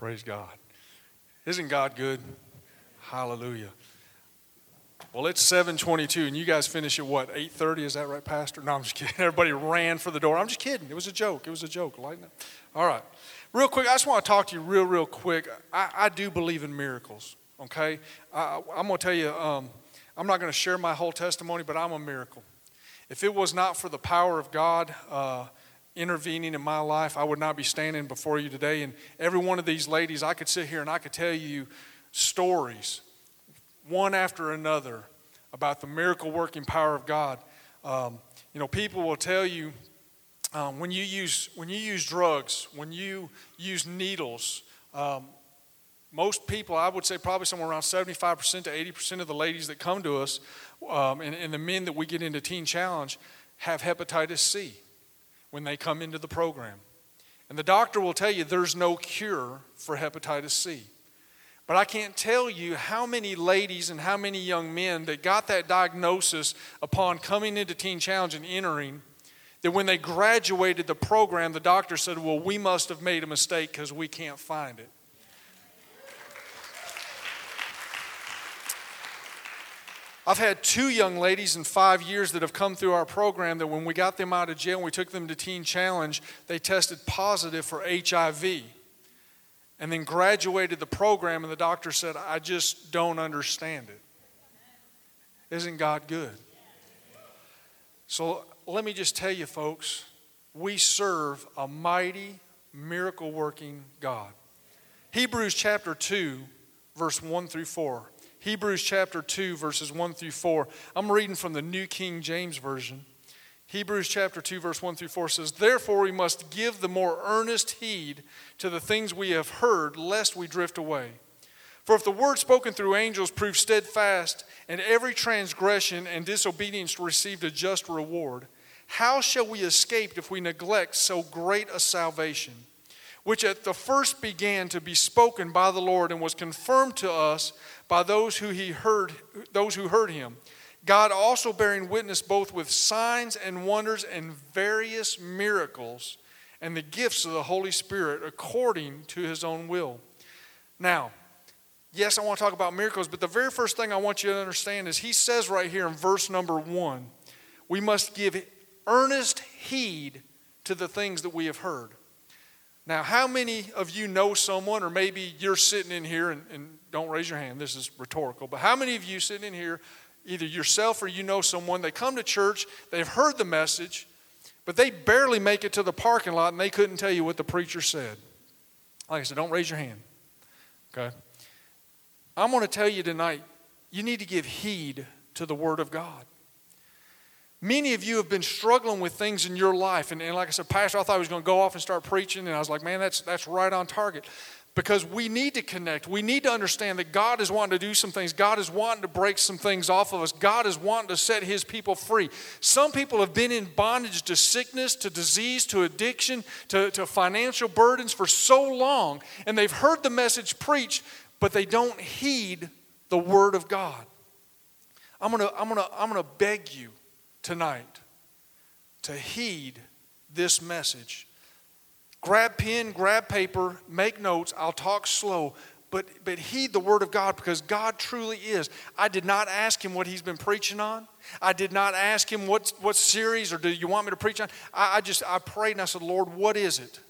Praise God. Isn't God good? Hallelujah. Well, it's 7:22, and you guys finish at what, 8:30? Is that right, Pastor? No, I'm just kidding. Everybody ran for the door. I'm just kidding. It was a joke. It was a joke. Lighten up. All right. Real quick, I just want to talk to you real quick. I do believe in miracles, okay? I'm going to tell you, I'm not going to share my whole testimony, but I'm a miracle. If it was not for the power of God intervening in my life, I would not be standing before you today. And every one of these ladies, I could sit here and I could tell you stories, one after another, about the miracle-working power of God. You know, people will tell you, when you use drugs, when you use needles, most people, I would say probably somewhere around 75% to 80% of the ladies that come to us and the men that we get into Teen Challenge have hepatitis C when they come into the program. And the doctor will tell you there's no cure for hepatitis C. But I can't tell you how many ladies and how many young men that got that diagnosis upon coming into Teen Challenge and entering, that when they graduated the program, the doctor said, well, we must have made a mistake because we can't find it. I've had 2 young ladies in 5 years that have come through our program that when we got them out of jail and we took them to Teen Challenge, they tested positive for HIV and then graduated the program, and the doctor said, I just don't understand it. Isn't God good? So let me just tell you, folks, we serve a mighty, miracle-working God. Hebrews chapter 2, verse 1 through 4. Hebrews chapter 2, verses 1 through 4. I'm reading from the New King James Version. Hebrews chapter 2, verse 1 through 4 says, therefore we must give the more earnest heed to the things we have heard, lest we drift away. For if the word spoken through angels proved steadfast, and every transgression and disobedience received a just reward, how shall we escape if we neglect so great a salvation, which at the first began to be spoken by the Lord and was confirmed to us by those who heard him, God also bearing witness both with signs and wonders and various miracles and the gifts of the Holy Spirit according to his own will. Now, yes, I want to talk about miracles, but the very first thing I want you to understand is he says right here in verse number 1, we must give earnest heed to the things that we have heard. Now, how many of you know someone, or maybe you're sitting in here, and don't raise your hand, this is rhetorical, but how many of you sitting in here, either yourself or you know someone, they come to church, they've heard the message, but they barely make it to the parking lot, and they couldn't tell you what the preacher said? Like I said, don't raise your hand, okay? I'm going to tell you tonight, you need to give heed to the Word of God. Many of you have been struggling with things in your life. And like I said, Pastor, I thought I was going to go off and start preaching. And I was like, man, that's right on target. Because we need to connect. We need to understand that God is wanting to do some things. God is wanting to break some things off of us. God is wanting to set his people free. Some people have been in bondage to sickness, to disease, to addiction, to financial burdens for so long. And they've heard the message preached, but they don't heed the Word of God. I'm going to beg you tonight to heed this message. Grab pen, grab paper, make notes. I'll talk slow, but heed the Word of God, because God truly is. I did not ask him what he's been preaching on. I did not ask him what series or do you want me to preach on. I prayed and I said, Lord, what is it?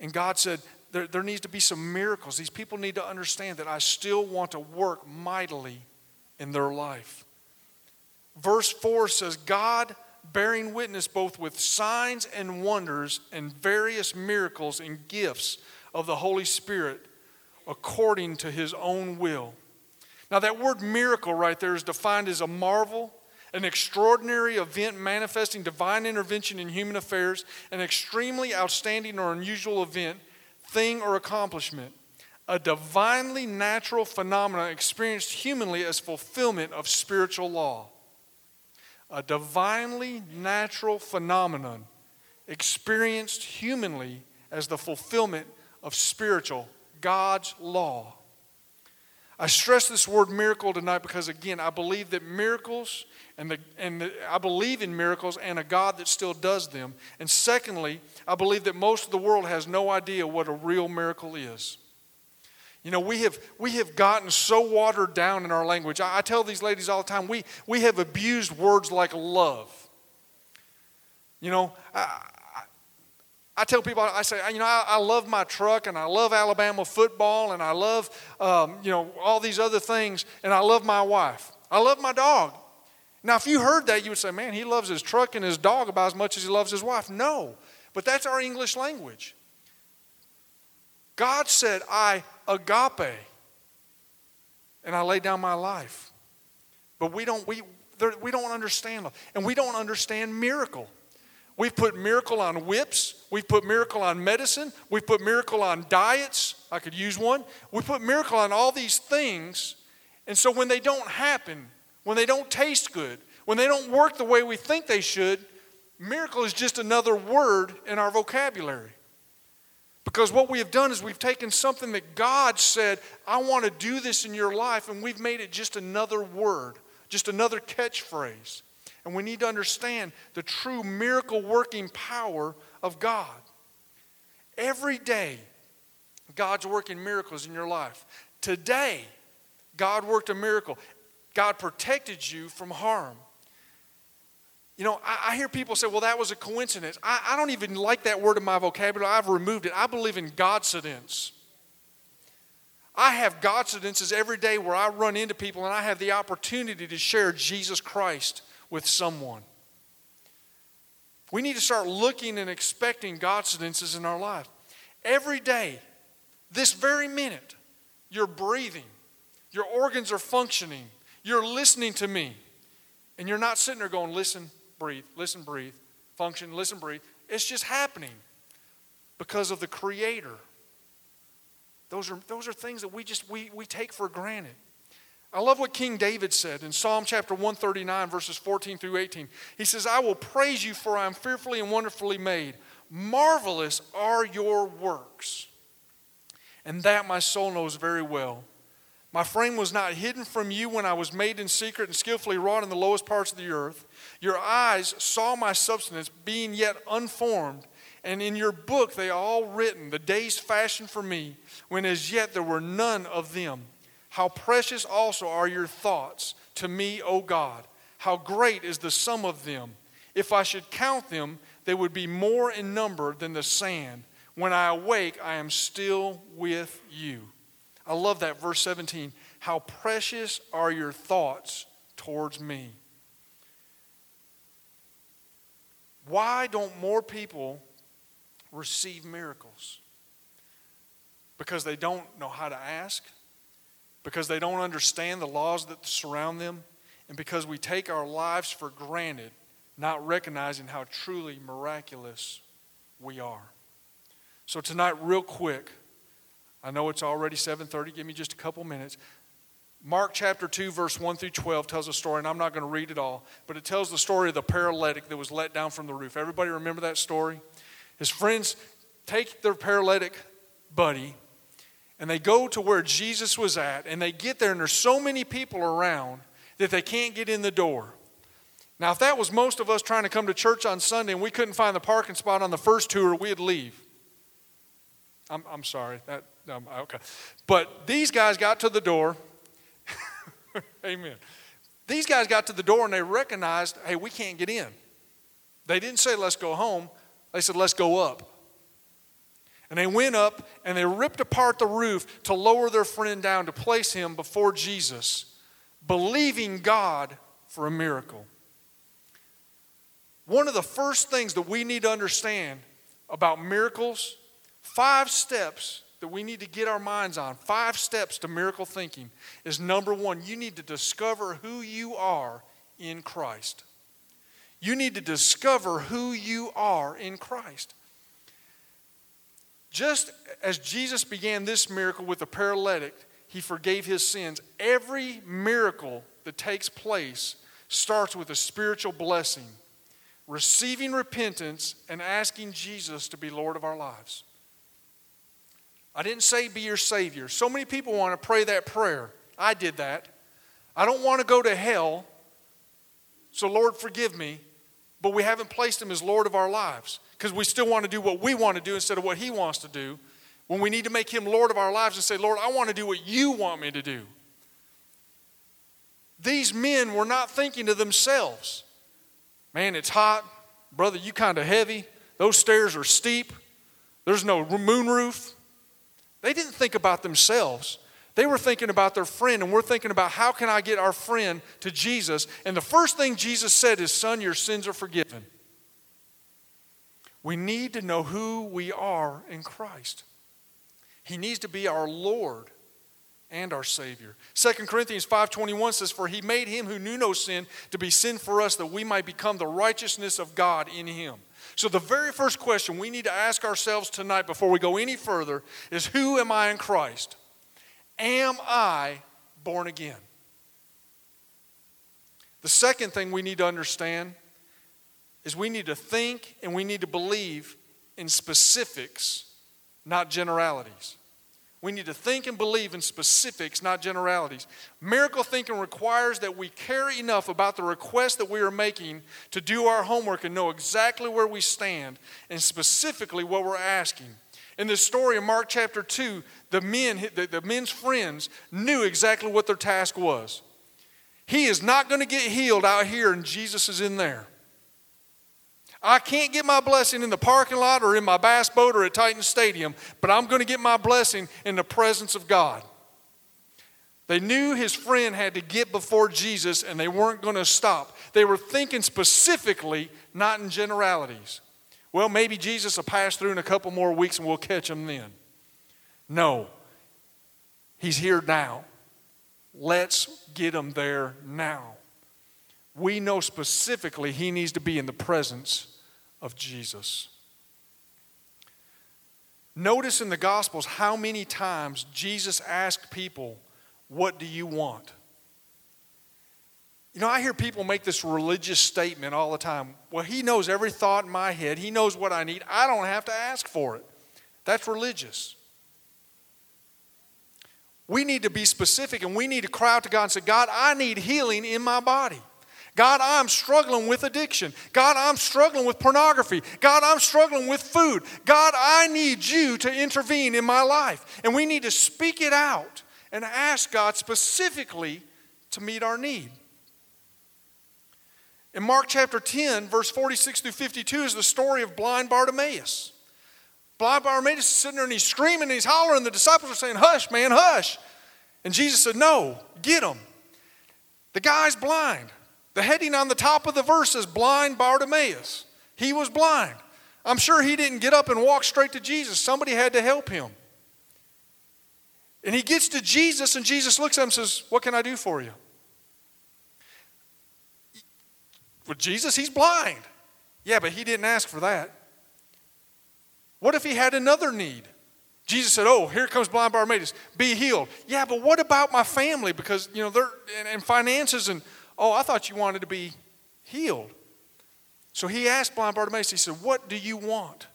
And God said, there needs to be some miracles. These people need to understand that I still want to work mightily in their life. Verse 4 says, God bearing witness both with signs and wonders and various miracles and gifts of the Holy Spirit according to his own will. Now that word miracle right there is defined as a marvel, an extraordinary event manifesting divine intervention in human affairs, an extremely outstanding or unusual event, thing, or accomplishment. A divinely natural phenomenon experienced humanly as fulfillment of spiritual law. A divinely natural phenomenon experienced humanly as the fulfillment of God's law. I stress this word miracle tonight because, again, I believe that miracles, I believe in miracles and a God that still does them. And secondly, I believe that most of the world has no idea what a real miracle is. You know, we have gotten so watered down in our language. I tell these ladies all the time, we have abused words like love. You know, I tell people, I say, you know, I love my truck, and I love Alabama football, and I love, you know, all these other things, and I love my wife. I love my dog. Now, if you heard that, you would say, man, he loves his truck and his dog about as much as he loves his wife. No, but that's our English language. God said, I agape, and I lay down my life. But we don't understand love, and we don't understand miracle. We've put miracle on whips. We've put miracle on medicine. We've put miracle on diets. I could use one. We put miracle on all these things. And so when they don't happen, when they don't taste good, when they don't work the way we think they should, miracle is just another word in our vocabulary. Because what we have done is we've taken something that God said, I want to do this in your life, and we've made it just another word, just another catchphrase. And we need to understand the true miracle-working power of God. Every day, God's working miracles in your life. Today, God worked a miracle. God protected you from harm. You know, I hear people say, well, that was a coincidence. I don't even like that word in my vocabulary. I've removed it. I believe in Godsidence. I have Godsidences every day where I run into people and I have the opportunity to share Jesus Christ with someone. We need to start looking and expecting Godsidences in our life. Every day, this very minute, you're breathing, your organs are functioning, you're listening to me, and you're not sitting there going, listen, breathe, function, listen, breathe. It's just happening because of the Creator. Those are things that we take for granted. I love what King David said in Psalm chapter 139, verses 14 through 18. He says, I will praise you, for I am fearfully and wonderfully made. Marvelous are your works, and that my soul knows very well. My frame was not hidden from you when I was made in secret and skillfully wrought in the lowest parts of the earth. Your eyes saw my substance being yet unformed, and in your book they are all written, the days fashioned for me, when as yet there were none of them. How precious also are your thoughts to me, O God. How great is the sum of them. If I should count them, they would be more in number than the sand. When I awake, I am still with you. I love that, verse 17. How precious are your thoughts towards me. Why don't more people receive miracles? Because they don't know how to ask. Because they don't understand the laws that surround them, and because we take our lives for granted, not recognizing how truly miraculous we are. So tonight, real quick, I know it's already 7:30, give me just a couple minutes. Mark chapter 2, verse 1 through 12 tells a story, and I'm not going to read it all, but it tells the story of the paralytic that was let down from the roof. Everybody remember that story? His friends take their paralytic buddy, and they go to where Jesus was at, and they get there, and there's so many people around that they can't get in the door. Now, if that was most of us trying to come to church on Sunday and we couldn't find the parking spot on the first tour, we'd leave. I'm sorry. Okay. But these guys got to the door. Amen. These guys got to the door, and they recognized, hey, we can't get in. They didn't say, let's go home. They said, let's go up. And they went up and they ripped apart the roof to lower their friend down to place him before Jesus, believing God for a miracle. One of the first things that we need to understand about miracles, 5 steps that we need to get our minds on, 5 steps to miracle thinking, is number one, you need to discover who you are in Christ. You need to discover who you are in Christ. Just as Jesus began this miracle with the paralytic, he forgave his sins. Every miracle that takes place starts with a spiritual blessing, receiving repentance and asking Jesus to be Lord of our lives. I didn't say be your Savior. So many people want to pray that prayer. I did that. I don't want to go to hell, so Lord, forgive me. But we haven't placed him as Lord of our lives because we still want to do what we want to do instead of what he wants to do, when we need to make him Lord of our lives and say, Lord, I want to do what you want me to do. These men were not thinking to themselves, man, it's hot. Brother, you kind of heavy. Those stairs are steep. There's no moonroof. They didn't think about themselves. They were thinking about their friend, and we're thinking about how can I get our friend to Jesus. And the first thing Jesus said is, son, your sins are forgiven. We need to know who we are in Christ. He needs to be our Lord and our Savior. 2 Corinthians 5:21 says, for he made him who knew no sin to be sin for us, that we might become the righteousness of God in him. So the very first question we need to ask ourselves tonight before we go any further is, who am I in Christ? Am I born again? The second thing we need to understand is we need to think and we need to believe in specifics, not generalities. We need to think and believe in specifics, not generalities. Miracle thinking requires that we care enough about the request that we are making to do our homework and know exactly where we stand and specifically what we're asking. In this story in Mark chapter 2, the men's friends knew exactly what their task was. He is not going to get healed out here and Jesus is in there. I can't get my blessing in the parking lot or in my bass boat or at Titan Stadium, but I'm going to get my blessing in the presence of God. They knew his friend had to get before Jesus and they weren't going to stop. They were thinking specifically, not in generalities. Well, maybe Jesus will pass through in a couple more weeks and we'll catch him then. No, he's here now. Let's get him there now. We know specifically he needs to be in the presence of Jesus. Notice in the Gospels how many times Jesus asked people, what do you want? You know, I hear people make this religious statement all the time. Well, he knows every thought in my head. He knows what I need. I don't have to ask for it. That's religious. We need to be specific and we need to cry out to God and say, God, I need healing in my body. God, I'm struggling with addiction. God, I'm struggling with pornography. God, I'm struggling with food. God, I need you to intervene in my life. And we need to speak it out and ask God specifically to meet our need. In Mark chapter 10, verse 46 through 52 is the story of blind Bartimaus. Blind Bartimaus is sitting there and he's screaming and he's hollering. The disciples are saying, hush, man, hush. And Jesus said, no, get him. The guy's blind. The heading on the top of the verse is blind Bartimaeus. He was blind. I'm sure he didn't get up and walk straight to Jesus. Somebody had to help him. And he gets to Jesus and Jesus looks at him and says, what can I do for you? Well, Jesus, he's blind. Yeah, but he didn't ask for that. What if he had another need? Jesus said, oh, here comes blind Bartimaeus. Be healed. Yeah, but what about my family? Because, you know, they're and finances and oh, I thought you wanted to be healed. So he asked blind Bartimaeus, he said, what do you want?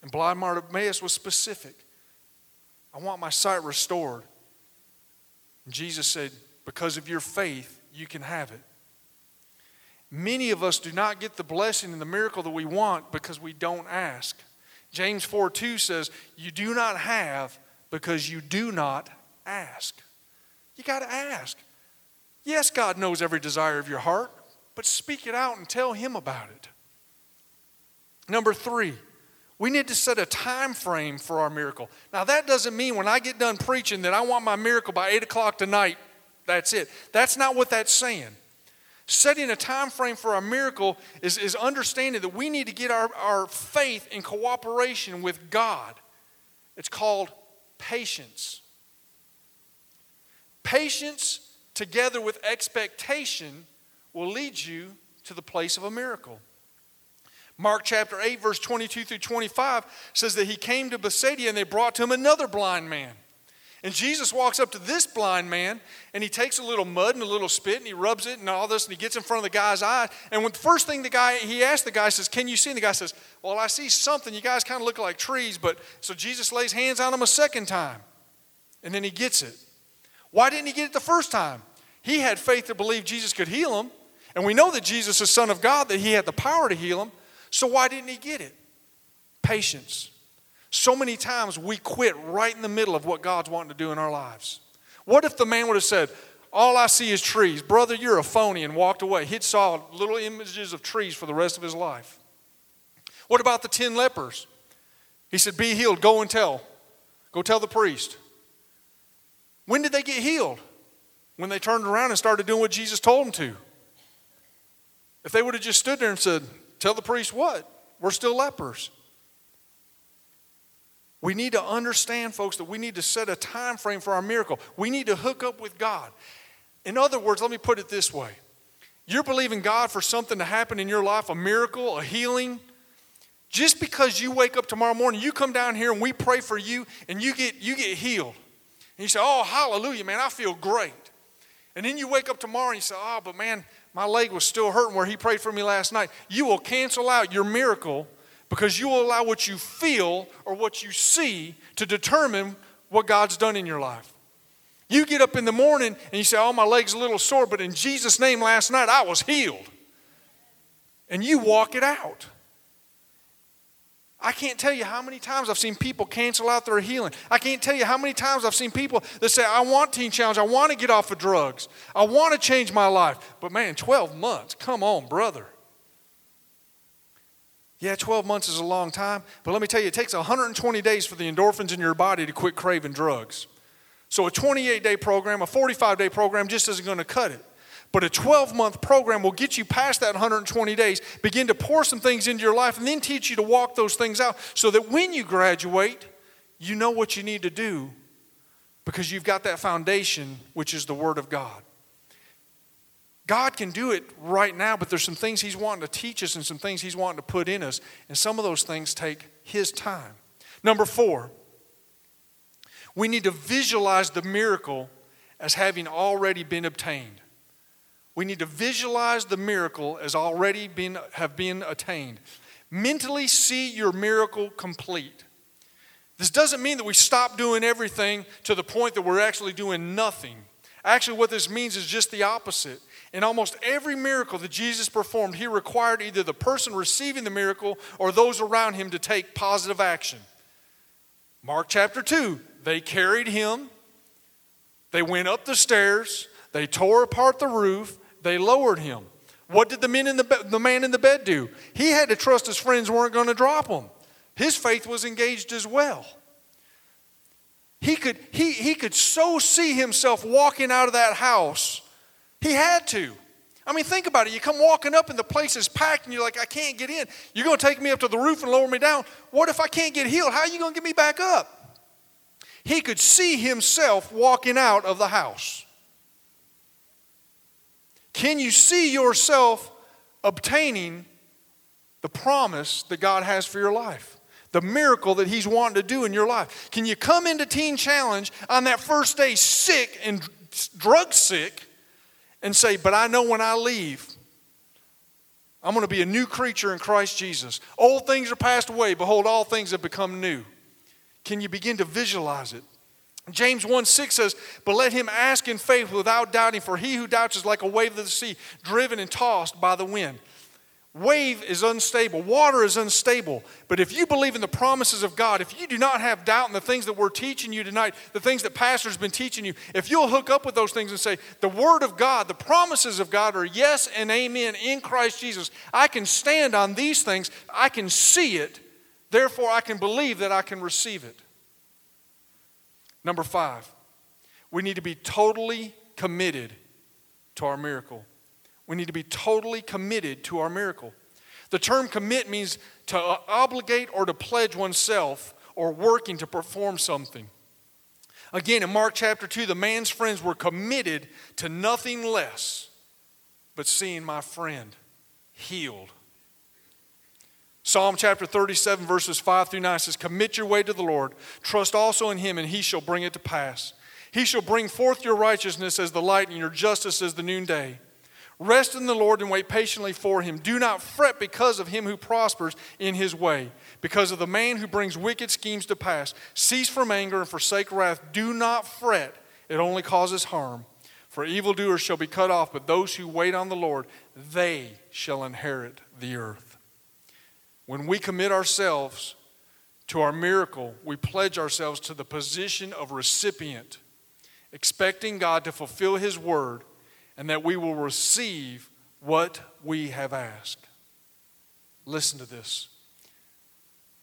And blind Bartimaeus was specific. I want my sight restored. And Jesus said, because of your faith, you can have it. Many of us do not get the blessing and the miracle that we want because we don't ask. James 4:2 says, you do not have because you do not ask. You got to ask. Yes, God knows every desire of your heart, but speak it out and tell him about it. Number 3, we need to set a time frame for our miracle. Now, that doesn't mean when I get done preaching that I want my miracle by 8 o'clock tonight. That's it. That's not what that's saying. Setting a time frame for our miracle is understanding that we need to get our faith in cooperation with God. It's called patience. Patience together with expectation will lead you to the place of a miracle. Mark chapter 8, verse 22 through 25 says that he came to Bethsaida and they brought to him another blind man. And Jesus walks up to this blind man and he takes a little mud and a little spit and he rubs it and all this and he gets in front of the guy's eyes. And when the first thing he asked the guy, says, can you see? And the guy says, well, I see something. You guys kind of look like trees. So Jesus lays hands on him a second time and then he gets it. Why didn't he get it the first time? He had faith to believe Jesus could heal him. And we know that Jesus is Son of God, that he had the power to heal him. So why didn't he get it? Patience. So many times we quit right in the middle of what God's wanting to do in our lives. What if the man would have said, all I see is trees. Brother, you're a phony, and walked away. He'd saw little images of trees for the rest of his life. What about the 10 lepers? He said, be healed, go and tell. Go tell the priest. When did they get healed? When they turned around and started doing what Jesus told them to. If they would have just stood there and said, tell the priest what? We're still lepers. We need to understand, folks, that we need to set a time frame for our miracle. We need to hook up with God. In other words, let me put it this way. You're believing God for something to happen in your life, a miracle, a healing. Just because you wake up tomorrow morning, you come down here and we pray for you and you get healed. And you say, oh, hallelujah, man, I feel great. And then you wake up tomorrow and you say, oh, but man, my leg was still hurting where he prayed for me last night. You will cancel out your miracle because you will allow what you feel or what you see to determine what God's done in your life. You get up in the morning and you say, oh, my leg's a little sore, but in Jesus' name last night I was healed. And you walk it out. I can't tell you how many times I've seen people cancel out their healing. I can't tell you how many times I've seen people that say, I want Teen Challenge. I want to get off of drugs. I want to change my life. But man, 12 months, come on, brother. Yeah, 12 months is a long time. But let me tell you, it takes 120 days for the endorphins in your body to quit craving drugs. So a 28-day program, a 45-day program just isn't going to cut it. But a 12-month program will get you past that 120 days, begin to pour some things into your life, and then teach you to walk those things out so that when you graduate, you know what you need to do because you've got that foundation, which is the Word of God. God can do it right now, but there's some things He's wanting to teach us and some things He's wanting to put in us, and some of those things take His time. Number 4, we need to visualize the miracle as having already been obtained. We need to visualize the miracle as already have been attained. Mentally see your miracle complete. This doesn't mean that we stop doing everything to the point that we're actually doing nothing. Actually, what this means is just the opposite. In almost every miracle that Jesus performed, He required either the person receiving the miracle or those around Him to take positive action. Mark chapter 2, they carried Him. They went up the stairs. They tore apart the roof. They lowered Him. What did the man in the bed do? He had to trust his friends weren't going to drop him. His faith was engaged as well. He could so see himself walking out of that house. He had to. I mean, think about it. You come walking up and the place is packed and you're like, I can't get in. You're going to take me up to the roof and lower me down. What if I can't get healed? How are you going to get me back up? He could see himself walking out of the house. Can you see yourself obtaining the promise that God has for your life? The miracle that He's wanting to do in your life? Can you come into Teen Challenge on that first day sick and drug sick and say, but I know when I leave, I'm going to be a new creature in Christ Jesus. Old things are passed away. Behold, all things have become new. Can you begin to visualize it? James 1:6 says, but let him ask in faith without doubting, for he who doubts is like a wave of the sea, driven and tossed by the wind. Wave is unstable. Water is unstable. But if you believe in the promises of God, if you do not have doubt in the things that we're teaching you tonight, the things that pastor's been teaching you, if you'll hook up with those things and say, the Word of God, the promises of God are yes and amen in Christ Jesus. I can stand on these things. I can see it. Therefore, I can believe that I can receive it. Number 5, we need to be totally committed to our miracle. We need to be totally committed to our miracle. The term commit means to obligate or to pledge oneself or working to perform something. Again, in Mark chapter 2, the man's friends were committed to nothing less but seeing my friend healed. Psalm chapter 37, verses 5-9 says, commit your way to the Lord. Trust also in Him, and He shall bring it to pass. He shall bring forth your righteousness as the light and your justice as the noonday. Rest in the Lord and wait patiently for Him. Do not fret because of him who prospers in his way, because of the man who brings wicked schemes to pass. Cease from anger and forsake wrath. Do not fret It only causes harm. For evildoers shall be cut off, but those who wait on the Lord, they shall inherit the earth. When we commit ourselves to our miracle, we pledge ourselves to the position of recipient, expecting God to fulfill His word and that we will receive what we have asked. Listen to this.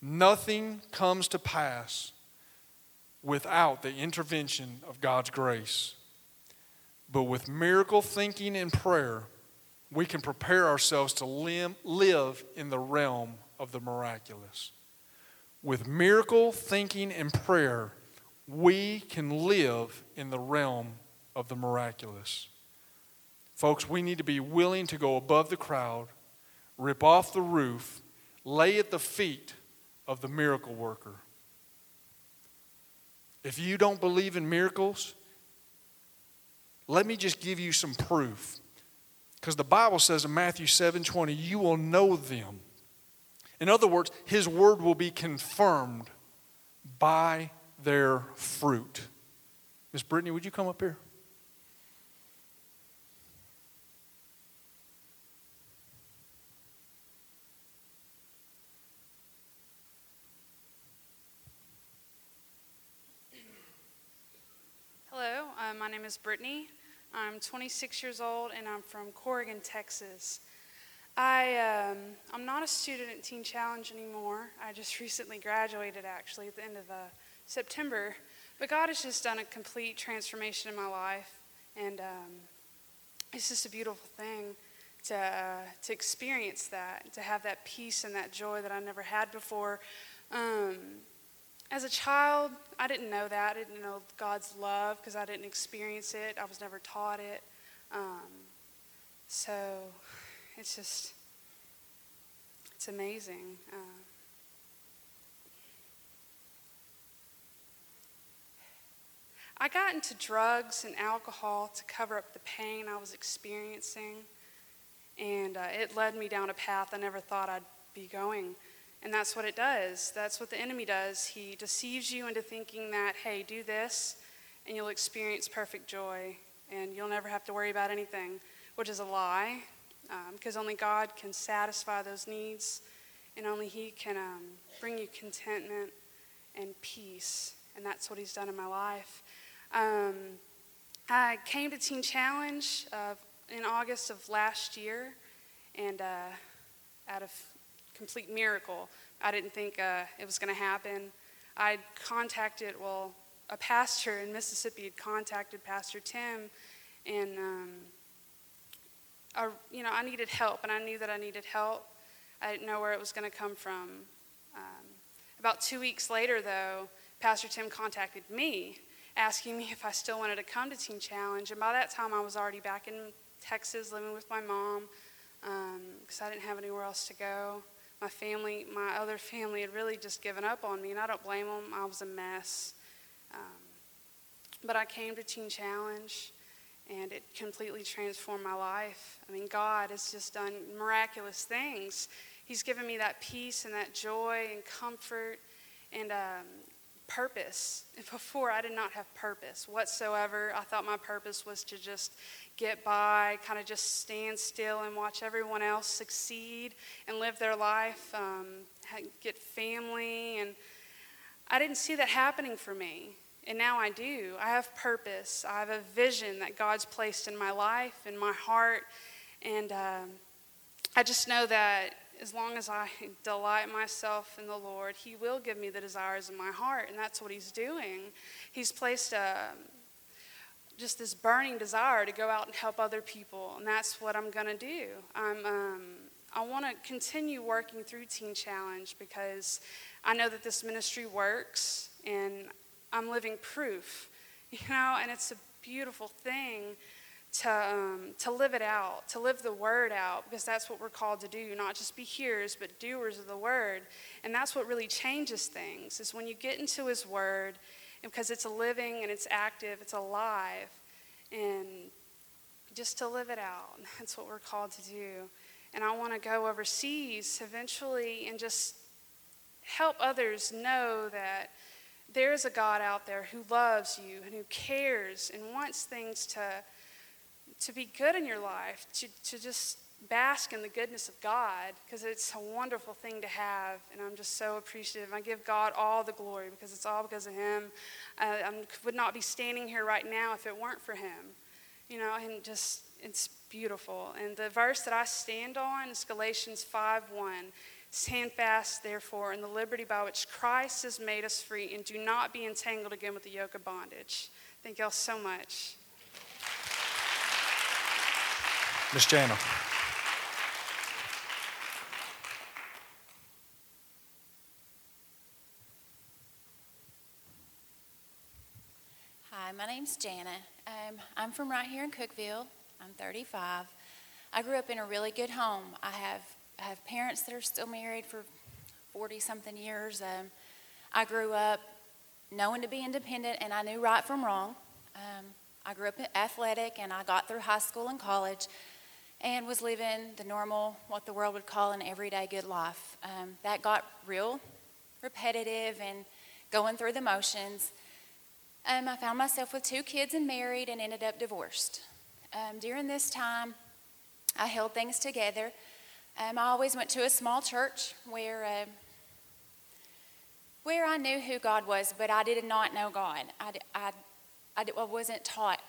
Nothing comes to pass without the intervention of God's grace. But with miracle thinking and prayer, we can prepare ourselves to live in the realm of the miraculous. With miracle thinking and prayer, we can live in the realm of the miraculous. Folks, we need to be willing to go above the crowd, rip off the roof, lay at the feet of the miracle worker. If you don't believe in miracles, let me just give you some proof. Because the Bible says in Matthew 7:20, you will know them. In other words, His word will be confirmed by their fruit. Miss Brittany, would you come up here? Hello, my name is Brittany. I'm 26 years old, and I'm from Corrigan, Texas. I'm not a student at Teen Challenge anymore. I just recently graduated, actually, at the end of September. But God has just done a complete transformation in my life, and it's just a beautiful thing to experience that, to have that peace and that joy that I never had before. As a child, I didn't know that. I didn't know God's love because I didn't experience it. I was never taught it. So it's just, it's amazing. I got into drugs and alcohol to cover up the pain I was experiencing. And it led me down a path I never thought I'd be going. And that's what it does. That's what the enemy does. He deceives you into thinking that, hey, do this, and you'll experience perfect joy, and you'll never have to worry about anything, which is a lie, because only God can satisfy those needs, and only He can bring you contentment and peace, and that's what He's done in my life. I came to Teen Challenge in August of last year, and out of complete miracle. I didn't think it was going to happen. I contacted, a pastor in Mississippi had contacted Pastor Tim, and I needed help, and I knew that I needed help. I didn't know where it was going to come from. About 2 weeks later, though, Pastor Tim contacted me, asking me if I still wanted to come to Teen Challenge, and by that time, I was already back in Texas, living with my mom, because I didn't have anywhere else to go. My other family had really just given up on me, and I don't blame them. I was a mess. But I came to Teen Challenge, and it completely transformed my life. I mean, God has just done miraculous things. He's given me that peace and that joy and comfort and purpose. And before, I did not have purpose whatsoever. I thought my purpose was to just get by, kind of just stand still and watch everyone else succeed and live their life, get family. And I didn't see that happening for me. And now I do. I have purpose. I have a vision that God's placed in my life, in my heart. And I just know that as long as I delight myself in the Lord, He will give me the desires of my heart, and that's what He's doing. He's placed just this burning desire to go out and help other people, and that's what I'm going to do. I want to continue working through Teen Challenge because I know that this ministry works, and I'm living proof, and it's a beautiful thing to live it out, to live the word out, because that's what we're called to do, not just be hearers, but doers of the word. And that's what really changes things, is when you get into His word, because it's living and it's active, it's alive, and just to live it out. That's what we're called to do. And I want to go overseas eventually and just help others know that there is a God out there who loves you and who cares and wants things to be good in your life, to just bask in the goodness of God, because it's a wonderful thing to have, and I'm just so appreciative. I give God all the glory because it's all because of him. I would not be standing here right now if it weren't for him. You know, and just, it's beautiful. And the verse that I stand on is Galatians 5:1. Stand fast, therefore, in the liberty by which Christ has made us free, and do not be entangled again with the yoke of bondage. Thank y'all so much. Miss Jana. Hi, my name's Jana. I'm from right here in Cookeville. I'm 35. I grew up in a really good home. I have parents that are still married for 40-something years. I grew up knowing to be independent, and I knew right from wrong. I grew up athletic, and I got through high school and college and was living the normal, what the world would call an everyday good life. That got real repetitive and going through the motions. I found myself with 2 kids and married and ended up divorced. During this time, I held things together. I always went to a small church where I knew who God was, but I did not know God. I wasn't taught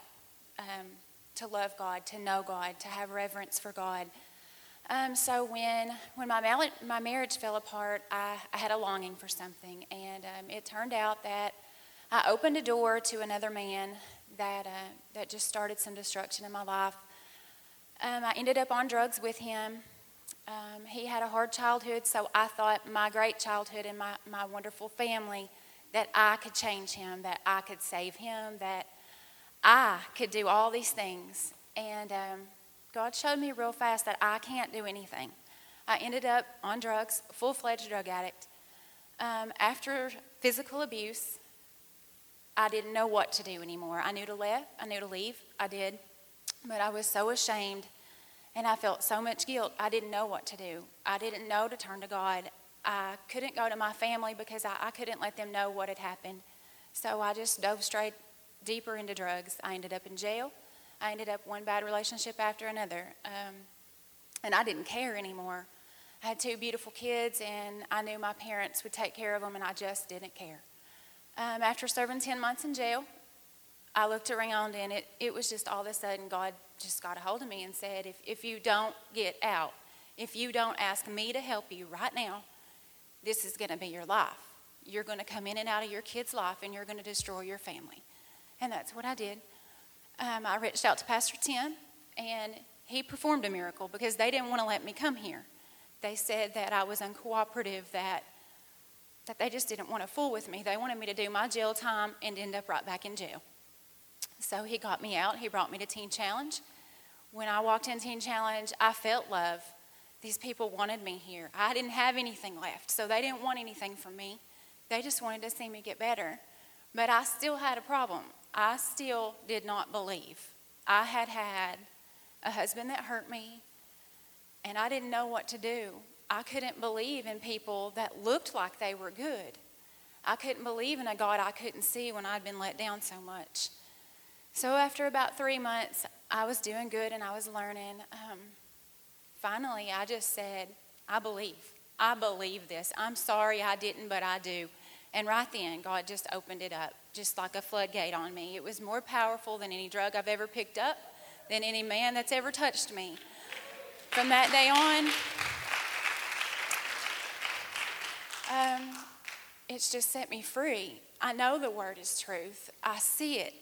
to love God, to know God, to have reverence for God. So when my marriage fell apart, I had a longing for something, and it turned out that I opened a door to another man that just started some destruction in my life. I ended up on drugs with him. He had a hard childhood, so I thought my great childhood and my wonderful family, that I could change him, that I could save him, that I could do all these things. And God showed me real fast that I can't do anything. I ended up on drugs, full-fledged drug addict. After physical abuse, I didn't know what to do anymore. I knew to leave. I did. But I was so ashamed. And I felt so much guilt. I didn't know what to do. I didn't know to turn to God. I couldn't go to my family because I couldn't let them know what had happened. So I just dove straight deeper into drugs. I ended up in jail. I ended up one bad relationship after another. And I didn't care anymore. I had 2 beautiful kids, and I knew my parents would take care of them, and I just didn't care. After serving 10 months in jail, I looked around, and it was just all of a sudden God just got a hold of me and said, if you don't get out, if you don't ask me to help you right now, this is going to be your life. You're going to come in and out of your kid's life, and you're going to destroy your family. And that's what I did. I reached out to Pastor Tim, and he performed a miracle because they didn't want to let me come here. They said that I was uncooperative, that they just didn't want to fool with me. They wanted me to do my jail time and end up right back in jail. So he got me out. He brought me to Teen Challenge. When I walked in Teen Challenge, I felt love. These people wanted me here. I didn't have anything left, so they didn't want anything from me. They just wanted to see me get better. But I still had a problem. I still did not believe. I had had a husband that hurt me, and I didn't know what to do. I couldn't believe in people that looked like they were good. I couldn't believe in a God I couldn't see when I'd been let down so much. So after about 3 months, I was doing good and I was learning. Finally, I just said, I believe. I believe this. I'm sorry I didn't, but I do. And right then, God just opened it up, just like a floodgate on me. It was more powerful than any drug I've ever picked up, than any man that's ever touched me. From that day on, it's just set me free. I know the word is truth. I see it.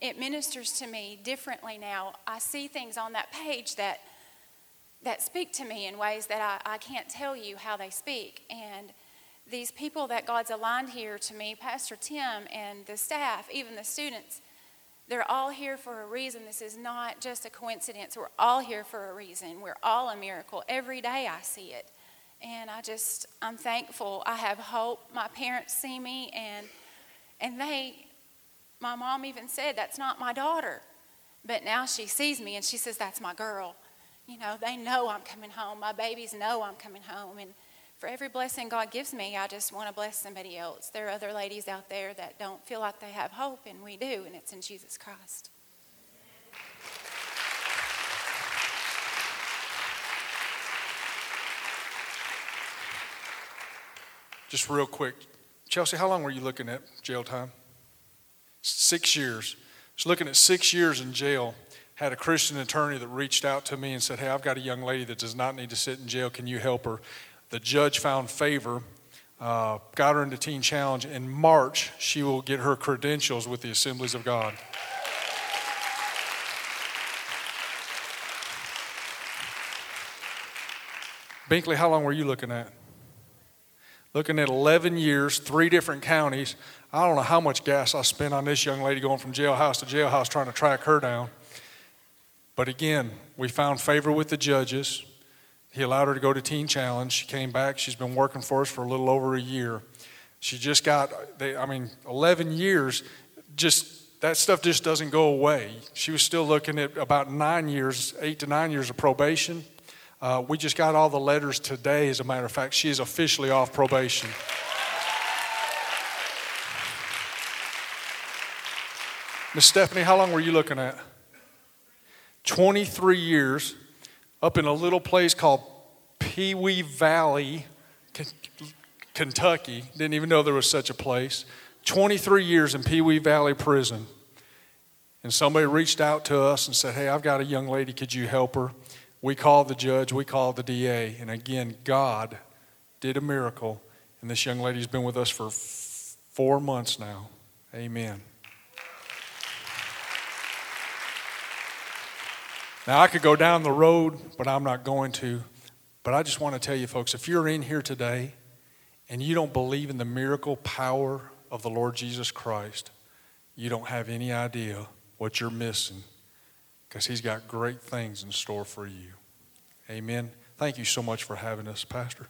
It ministers to me differently now. I see things on that page that speak to me in ways that I can't tell you how they speak. And these people that God's aligned here to me, Pastor Tim and the staff, even the students, they're all here for a reason. This is not just a coincidence. We're all here for a reason. We're all a miracle. Every day I see it. And I'm thankful. I have hope. My parents see me, and they... My mom even said, that's not my daughter. But now she sees me and she says, that's my girl. You know, they know I'm coming home. My babies know I'm coming home. And for every blessing God gives me, I just want to bless somebody else. There are other ladies out there that don't feel like they have hope, and we do, and it's in Jesus Christ. Just real quick, Chelsea, how long were you looking at jail time? 6 years. Just looking at 6 years in jail. Had a Christian attorney that reached out to me and said, hey, I've got a young lady that does not need to sit in jail. Can you help her? The judge found favor, got her into Teen Challenge. In March, she will get her credentials with the Assemblies of God. Binkley, how long were you looking at? Looking at 11 years, 3 different counties. I don't know how much gas I spent on this young lady going from jailhouse to jailhouse trying to track her down. But again, we found favor with the judges. He allowed her to go to Teen Challenge. She came back. She's been working for us for a little over a year. She just got, 11 years, just that stuff just doesn't go away. She was still looking at about 9 years, 8 to 9 years of probation. We just got all the letters today, as a matter of fact. She is officially off probation. Miss Stephanie, how long were you looking at? 23 years up in a little place called Pee Wee Valley, Kentucky. Didn't even know there was such a place. 23 years in Pee Wee Valley prison. And somebody reached out to us and said, hey, I've got a young lady. Could you help her? We called the judge, we called the DA, and again, God did a miracle, and this young lady's been with us for 4 months now. Amen. Now, I could go down the road, but I'm not going to. But I just want to tell you, folks, if you're in here today and you don't believe in the miracle power of the Lord Jesus Christ, you don't have any idea what you're missing, because he's got great things in store for you. Amen. Thank you so much for having us, Pastor.